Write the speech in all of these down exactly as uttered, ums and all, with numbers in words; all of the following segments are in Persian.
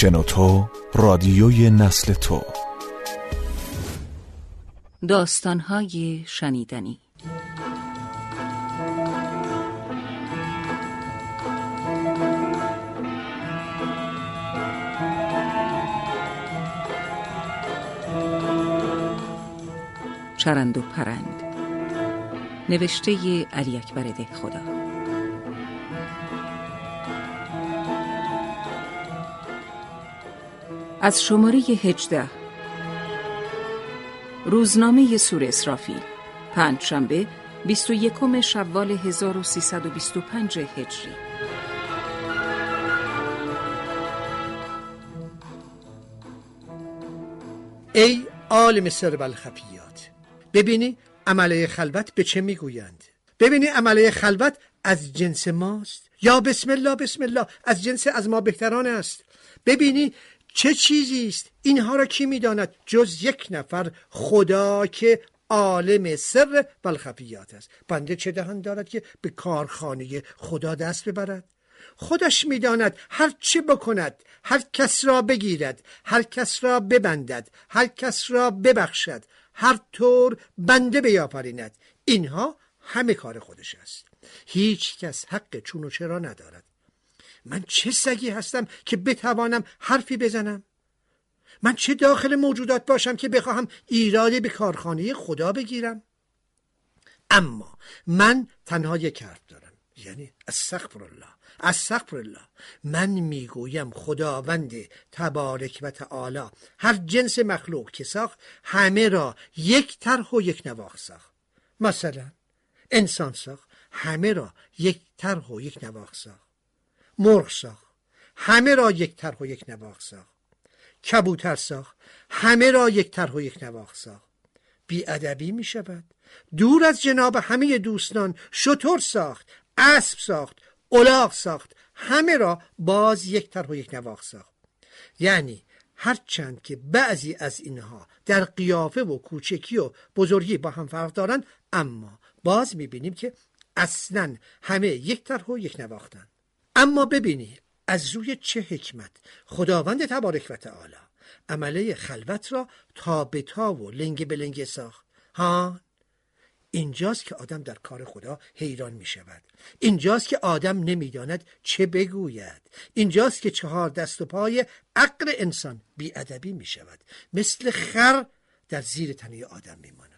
شنوتو، رادیوی نسل تو. داستان‌های شنیدنی. چرند و پرند، نوشته ی علی اکبر دهخدا. از شماره هجده، روزنامه سور اسرافی، پنج شنبه بیست و یکم شوال هزار و سیصد و بیست و پنج هجری. ای عالم سر بالخفیات، ببینی عمله خلوت به چه میگویند. ببینی عمله خلوت از جنس ماست، یا بسم الله بسم الله از جنس از ما بهتران است. ببینی چه چیزی است، اینها را کی میداند جز یک نفر، خدا که عالم سر و الخفیات است. بنده چه دهان دارد که به کارخانه خدا دست ببرد؟ خودش میداند هر چه بکند، هر کس را بگیرد، هر کس را ببندد، هر کس را ببخشد، هر طور بنده بیافریند، اینها همه کار خودش است. هیچ کس حق چون و چرا ندارد. من چه سگی هستم که بتوانم حرفی بزنم؟ من چه داخل موجودات باشم که بخواهم ایرادی به کارخانه خدا بگیرم؟ اما من تنها یک حرف دارم، یعنی استغفرالله استغفرالله. من میگویم خداوند تبارک و تعالی هر جنس مخلوق که ساخت، همه را یک طرح و یک نواخت ساخت. مثلا انسان ساخت، همه را یک طرح و یک نواخت ساخت. مرغ ساخت، همه را یک طرح و یک نواخت ساخت. کبوتر ساخت، همه را یک طرح و یک نواخت ساخت. بی‌ادبی می شود، دور از جناب همه دوستان. شتر ساخت، اسب ساخت، الاغ ساخت، همه را باز یک طرح و یک نواخت ساخت. یعنی هرچند که بعضی از اینها در قیافه و کوچکی و بزرگی با هم فرق دارند، اما باز می بینیم که اصلاً همه یک طرح و یک نواختند. اما ببینی از روی چه حکمت خداوند تبارک و تعالی عمله خلوت را تا به تا و لنگ به لنگ ساخت. ها، اینجاست که آدم در کار خدا حیران می شود. اینجاست که آدم نمیداند چه بگوید. اینجاست که چهار دست و پای عقل انسان بی‌ادبی می شود، مثل خر در زیر تنه آدم می ماند.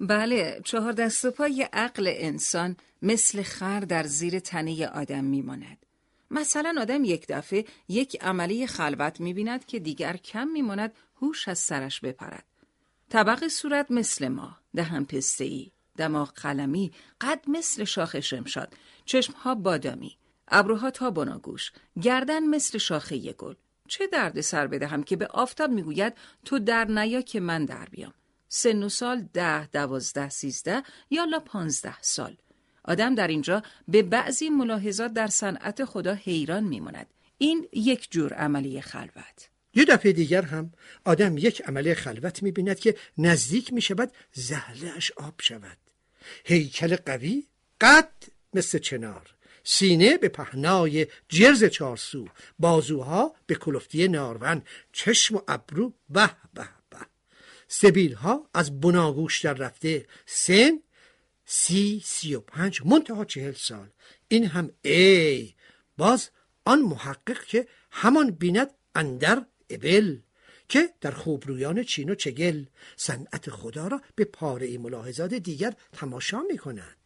بله، چهار دست و پای عقل انسان مثل خر در زیر تنه آدم میماند. مثلا آدم یک دفعه یک عملی خلوت میبیند که دیگر کم میماند هوش از سرش بپرد. طبق صورت مثل ما، دهن پسته‌ای، دماغ قلمی، قد مثل شاخ شمشاد، چشمها بادامی، ابروها تا بناگوش، گردن مثل شاخه ی گل. چه درد سر بدهم که به آفتاب میگوید تو در نیا که من در بیام. سن و سال ده، دوازده، سیزده یا لا پانزده سال. آدم در اینجا به بعضی ملاحظات در صنعت خدا حیران میماند. این یک جور عملی خلوت. یه دفعه دیگر هم آدم یک عملی خلوت میبیند که نزدیک میشود زهره‌اش آب شود. هیکل قوی، قد مثل چنار، سینه به پهنای جرز چارسو، بازوها به کلفتی نارون، چشم و ابرو به به به، سبیلها از بناگوش در رفته، سن سی سی و پنج منتها چهل سال. این هم ای باز آن محقق که همان بیند اندر ابل، که در خوبرویان چین و چگل صنعت خدا را به پاره ملاحظات دیگر تماشا می کند.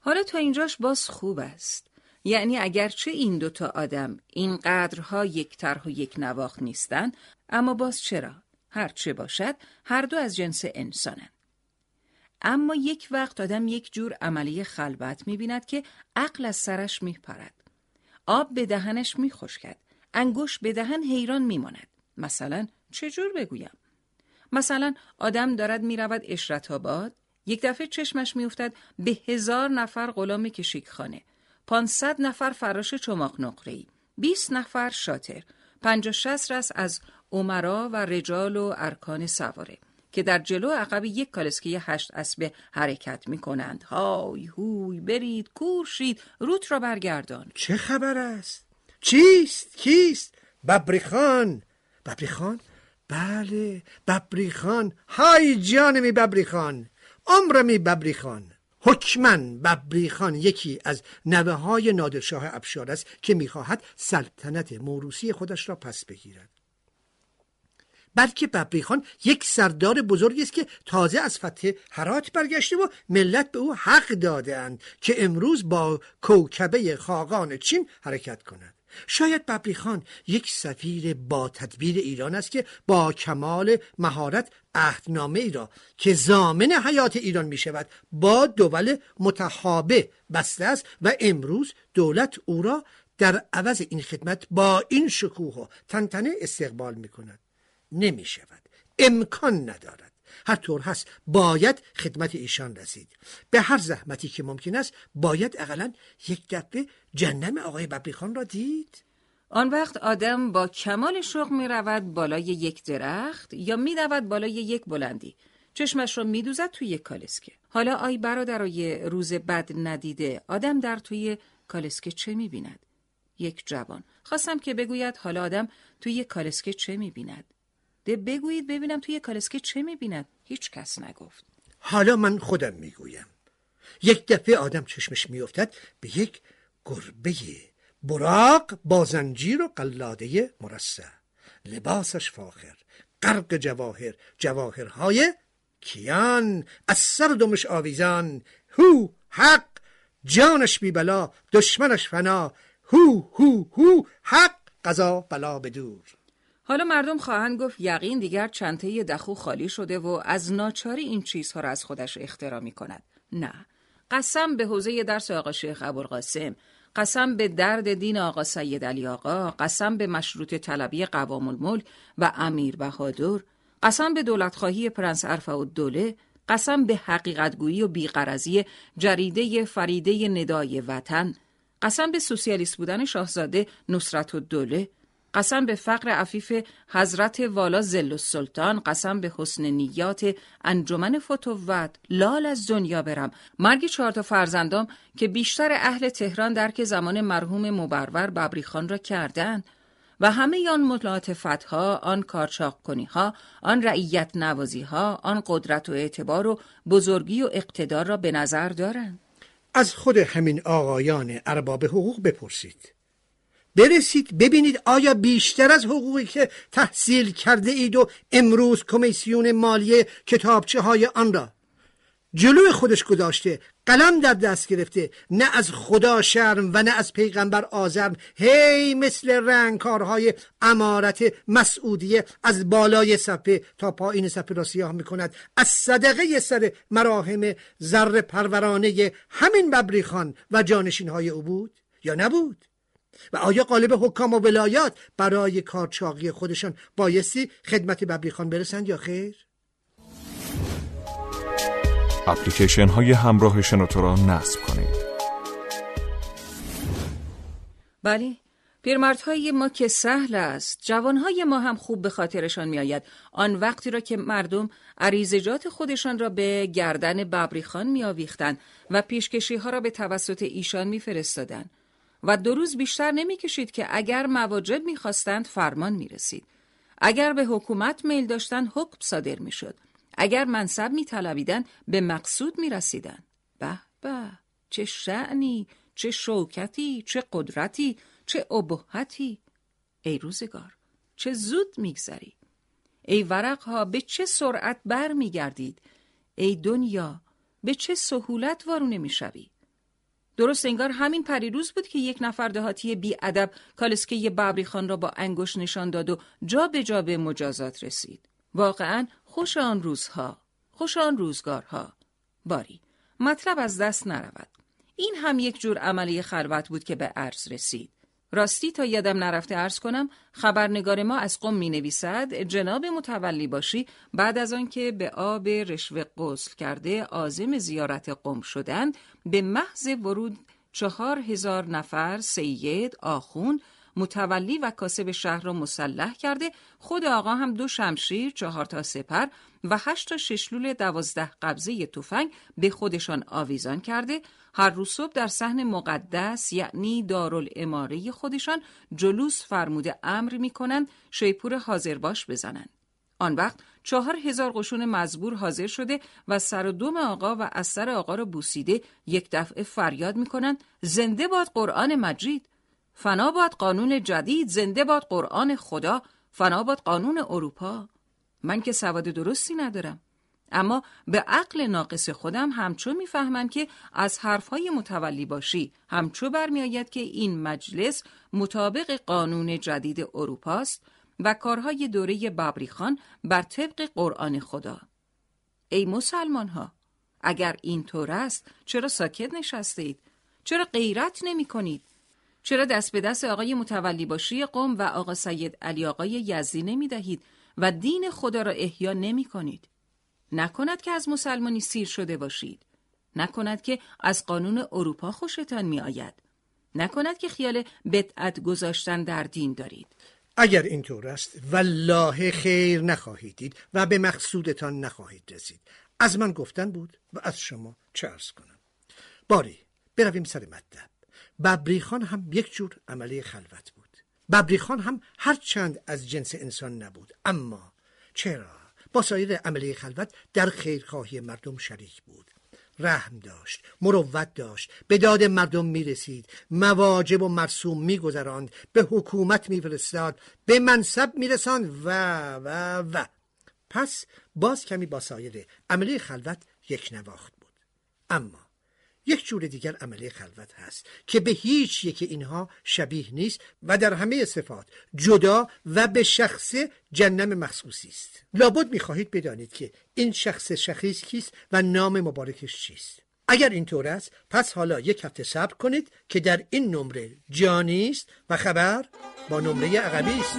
حالا تا اینجاش باز خوب است، یعنی اگرچه این دوتا آدم اینقدرها یک طرح و یک نواخت نیستن، اما باز چرا؟ هر چه باشد هر دو از جنس انسانند. اما یک وقت آدم یک جور عملی خلوت می‌بیند که عقل از سرش می‌پرد. آب به دهنش می‌خشکد، انگشت به دهن حیران می‌ماند. مثلا چه جور بگویم؟ مثلا آدم دارد می‌رود اشرت آباد، یک دفعه چشمش می‌افتد به هزار نفر غلام کشیکخانه، پانصد نفر فراش چماق نقره‌ای، بیست نفر شاتر، پنجاه شصت رأس از عمرا و رجال و ارکان سواره که در جلو عقب یک کالسکه هشت اسبه حرکت می کنند. های هوی، برید، کورشید، روت را برگردان. چه خبر است؟ چیست؟ کیست؟ ببری خان. ببری خان؟ بله، ببری خان. های جانمی ببری خان، عمرمی ببری خان. حکمن ببری خان یکی از نوه های نادرشاه اپشار است که میخواهد سلطنت موروثی خودش را پس بگیرد. بلکه ببری خان یک سردار بزرگی است که تازه از فتح هرات برگشته و ملت به او حق داده‌اند که امروز با کوکبه خاقان چین حرکت کند. شاید ببری خان یک سفیر با تدبیر ایران است که با کمال مهارت عهدنامه ای را که ضامن حیات ایران می شود با دول متحابه بسته است و امروز دولت او را در عوض این خدمت با این شکوه و تنتنه استقبال می کند. نمی شود، امکان ندارد. هر طور هست باید خدمت ایشان رسید. به هر زحمتی که ممکن است باید اقلاً یک دفعه جنم آقای ببری خان را دید. آن وقت آدم با کمال شوق می رود بالای یک درخت یا می دود بالای یک بلندی، چشمش را می دوزد توی یک کالسکه. حالا آی برادرای روز بد ندیده آدم در توی کالسکه چه می بیند؟ یک جوان. خواستم که بگوید حالا آدم توی یک کالسکه چه می بیند؟ بگویید ببینم توی کالسکه چه می‌بیند؟ هیچ کس نگفت. حالا من خودم میگویم. یک دفعه آدم چشمش می‌افتد به یک گربه براق با زنجیر و قلاده مرصع، لباسش فاخر، غرق جواهر، جواهرهای کیان، از سر دمش آویزان. هو حق، جانش بی بلا، دشمنش فنا. هو هو هو حق، قضا بلا بدور. حالا مردم خواهند گفت یقین دیگر چنته دخو خالی شده و از ناچاری این چیزها را از خودش اختراع می کند. نه، قسم به حوزه درس آقا شیخ ابوالقاسم، قسم به درد دین آقا سید علی آقا، قسم به مشروط طلبی قوام الملک و امیر بهادر، قسم به دولتخواهی پرنس عرفه و دوله، قسم به حقیقتگویی و بی‌غرضی جریده فریده ندای وطن، قسم به سوسیالیست بودن شاهزاده نصرت و دوله، قسم به فقر عفیف حضرت والا ذل السلطان، قسم به حسن نیات انجمن فتوت، لال از دنیا برم، مرگ چهار تا فرزندام که بیشتر اهل تهران درک زمان مرحوم مبرور ببری خان را کردند و همه آن متلاطفت ها، آن کارچاق کنی ها، آن رعیت نوازی ها، آن قدرت و اعتبار و بزرگی و اقتدار را به نظر دارند. از خود همین آقایان ارباب حقوق بپرسید، برسید ببینید آیا بیشتر از حقوقی که تحصیل کرده اید و امروز کمیسیون مالیه کتابچه های آن را جلوی خودش گذاشته، قلم در دست گرفته، نه از خدا شرم و نه از پیغمبر آزرم، هی مثل رنگکارهای امارت مسعودیه از بالای صفحه تا پایین صفحه را سیاه میکند، از صدقه سر مراهم زر پرورانه همین ببری خان و جانشین های او بود یا نبود؟ و آیا قالب حکام و ولایات برای کارچاقی خودشان بایستی خدمت ببری خان برسند یا خیر؟ اپلیکیشن های همراه شنوتو را نصب کنید. بله، پیرمردهای ما که سهل است، جوانهای ما هم خوب به خاطرشان می آید آن وقتی را که مردم عریضجات خودشان را به گردن ببری خان می آویختند و پیشکشی ها را به توسط ایشان می فرستادند و دو روز بیشتر نمی کشید که اگر مواجب می خواستند فرمان می رسید. اگر به حکومت میل داشتند حکم صادر می شد. اگر منصب می طلبیدند به مقصود می رسیدند. به به، چه شأنی، چه شوکتی، چه قدرتی، چه ابهتی. ای روزگار، چه زود می گذری. ای ورقها، به چه سرعت بر می گردید. ای دنیا، به چه سهولت وارونه می شوی. درست انگار همین پریروز بود که یک نفر دهاتی بی‌ادب کالسکه ببری خان را با انگشت نشان داد و جا به جا به مجازات رسید. واقعاً خوش آن روزها، خوش آن روزگارها. باری، مطلب از دست نرود. این هم یک جور عملی خلوت بود که به عرض رسید. راستی تا یادم نرفته عرض کنم، خبرنگار ما از قم می نویسد جناب متولی باشی بعد از آن که به آب رشوه غسل کرده عازم زیارت قم شدند، به محض ورود چهار هزار نفر سید، آخوند، متولی و کاسب شهر را مسلح کرده، خود آقا هم دو شمشیر، چهار تا سپر و هشت تا ششلول دوازده قبضه تفنگ به خودشان آویزان کرده، هر روز صبح در صحن مقدس یعنی دارالعماره خودشان جلوس فرموده امر می کنند شیپور حاضرباش بزنند. آن وقت چهار هزار قشون مزبور حاضر شده و سر و دم آقا و از سر آقا را بوسیده یک دفعه فریاد می کنند زنده باد قرآن مجید، فنا باد قانون جدید، زنده باد قرآن خدا، فنا باد قانون اروپا. من که سواد درستی ندارم، اما به عقل ناقص خودم همچو میفهمم که از حرفهای متولی باشی همچو برمی آید که این مجلس مطابق قانون جدید اروپاست و کارهای دوره ببری خان بر طبق قرآن خدا. ای مسلمان ها، اگر این طور است چرا ساکت نشسته اید؟ چرا غیرت نمی کنید؟ چرا دست به دست آقای متولی باشی قم و آقا سید علی آقای یزی نمی دهید و دین خدا را احیا نمی کنید؟ نکند که از مسلمانی سیر شده باشید، نکند که از قانون اروپا خوشتان می آید، نکند که خیال بدعت گذاشتن در دین دارید. اگر اینطور است والله خیر نخواهید دید و به مقصودتان نخواهید رسید. از من گفتن بود و از شما چه عرض کنم. باری برویم سر مطلب. ببری خان هم یک جور عمله خلوت بود. ببری خان هم هر چند از جنس انسان نبود، اما چرا با سایر عمله خلوت در خیرخواهی مردم شریک بود، رحم داشت، مروت داشت، به داد مردم می رسید، مواجب و مرسوم می گذراند، به حکومت می فرستاد، به منصب می رساند و و و پس باز کمی با سایر عمله خلوت یک نواخت بود. اما یک جور دیگر عمله خلوت هست که به هیچ یک اینها شبیه نیست و در همه صفات جدا و به شخص جنم مخصوصی است. لابد می‌خواهید بدانید که این شخص شخیص کیست و نام مبارکش چیست. اگر اینطور است پس حالا یک هفته صبر کنید که در این نمره جانی است و خبر با نمره عقبی است.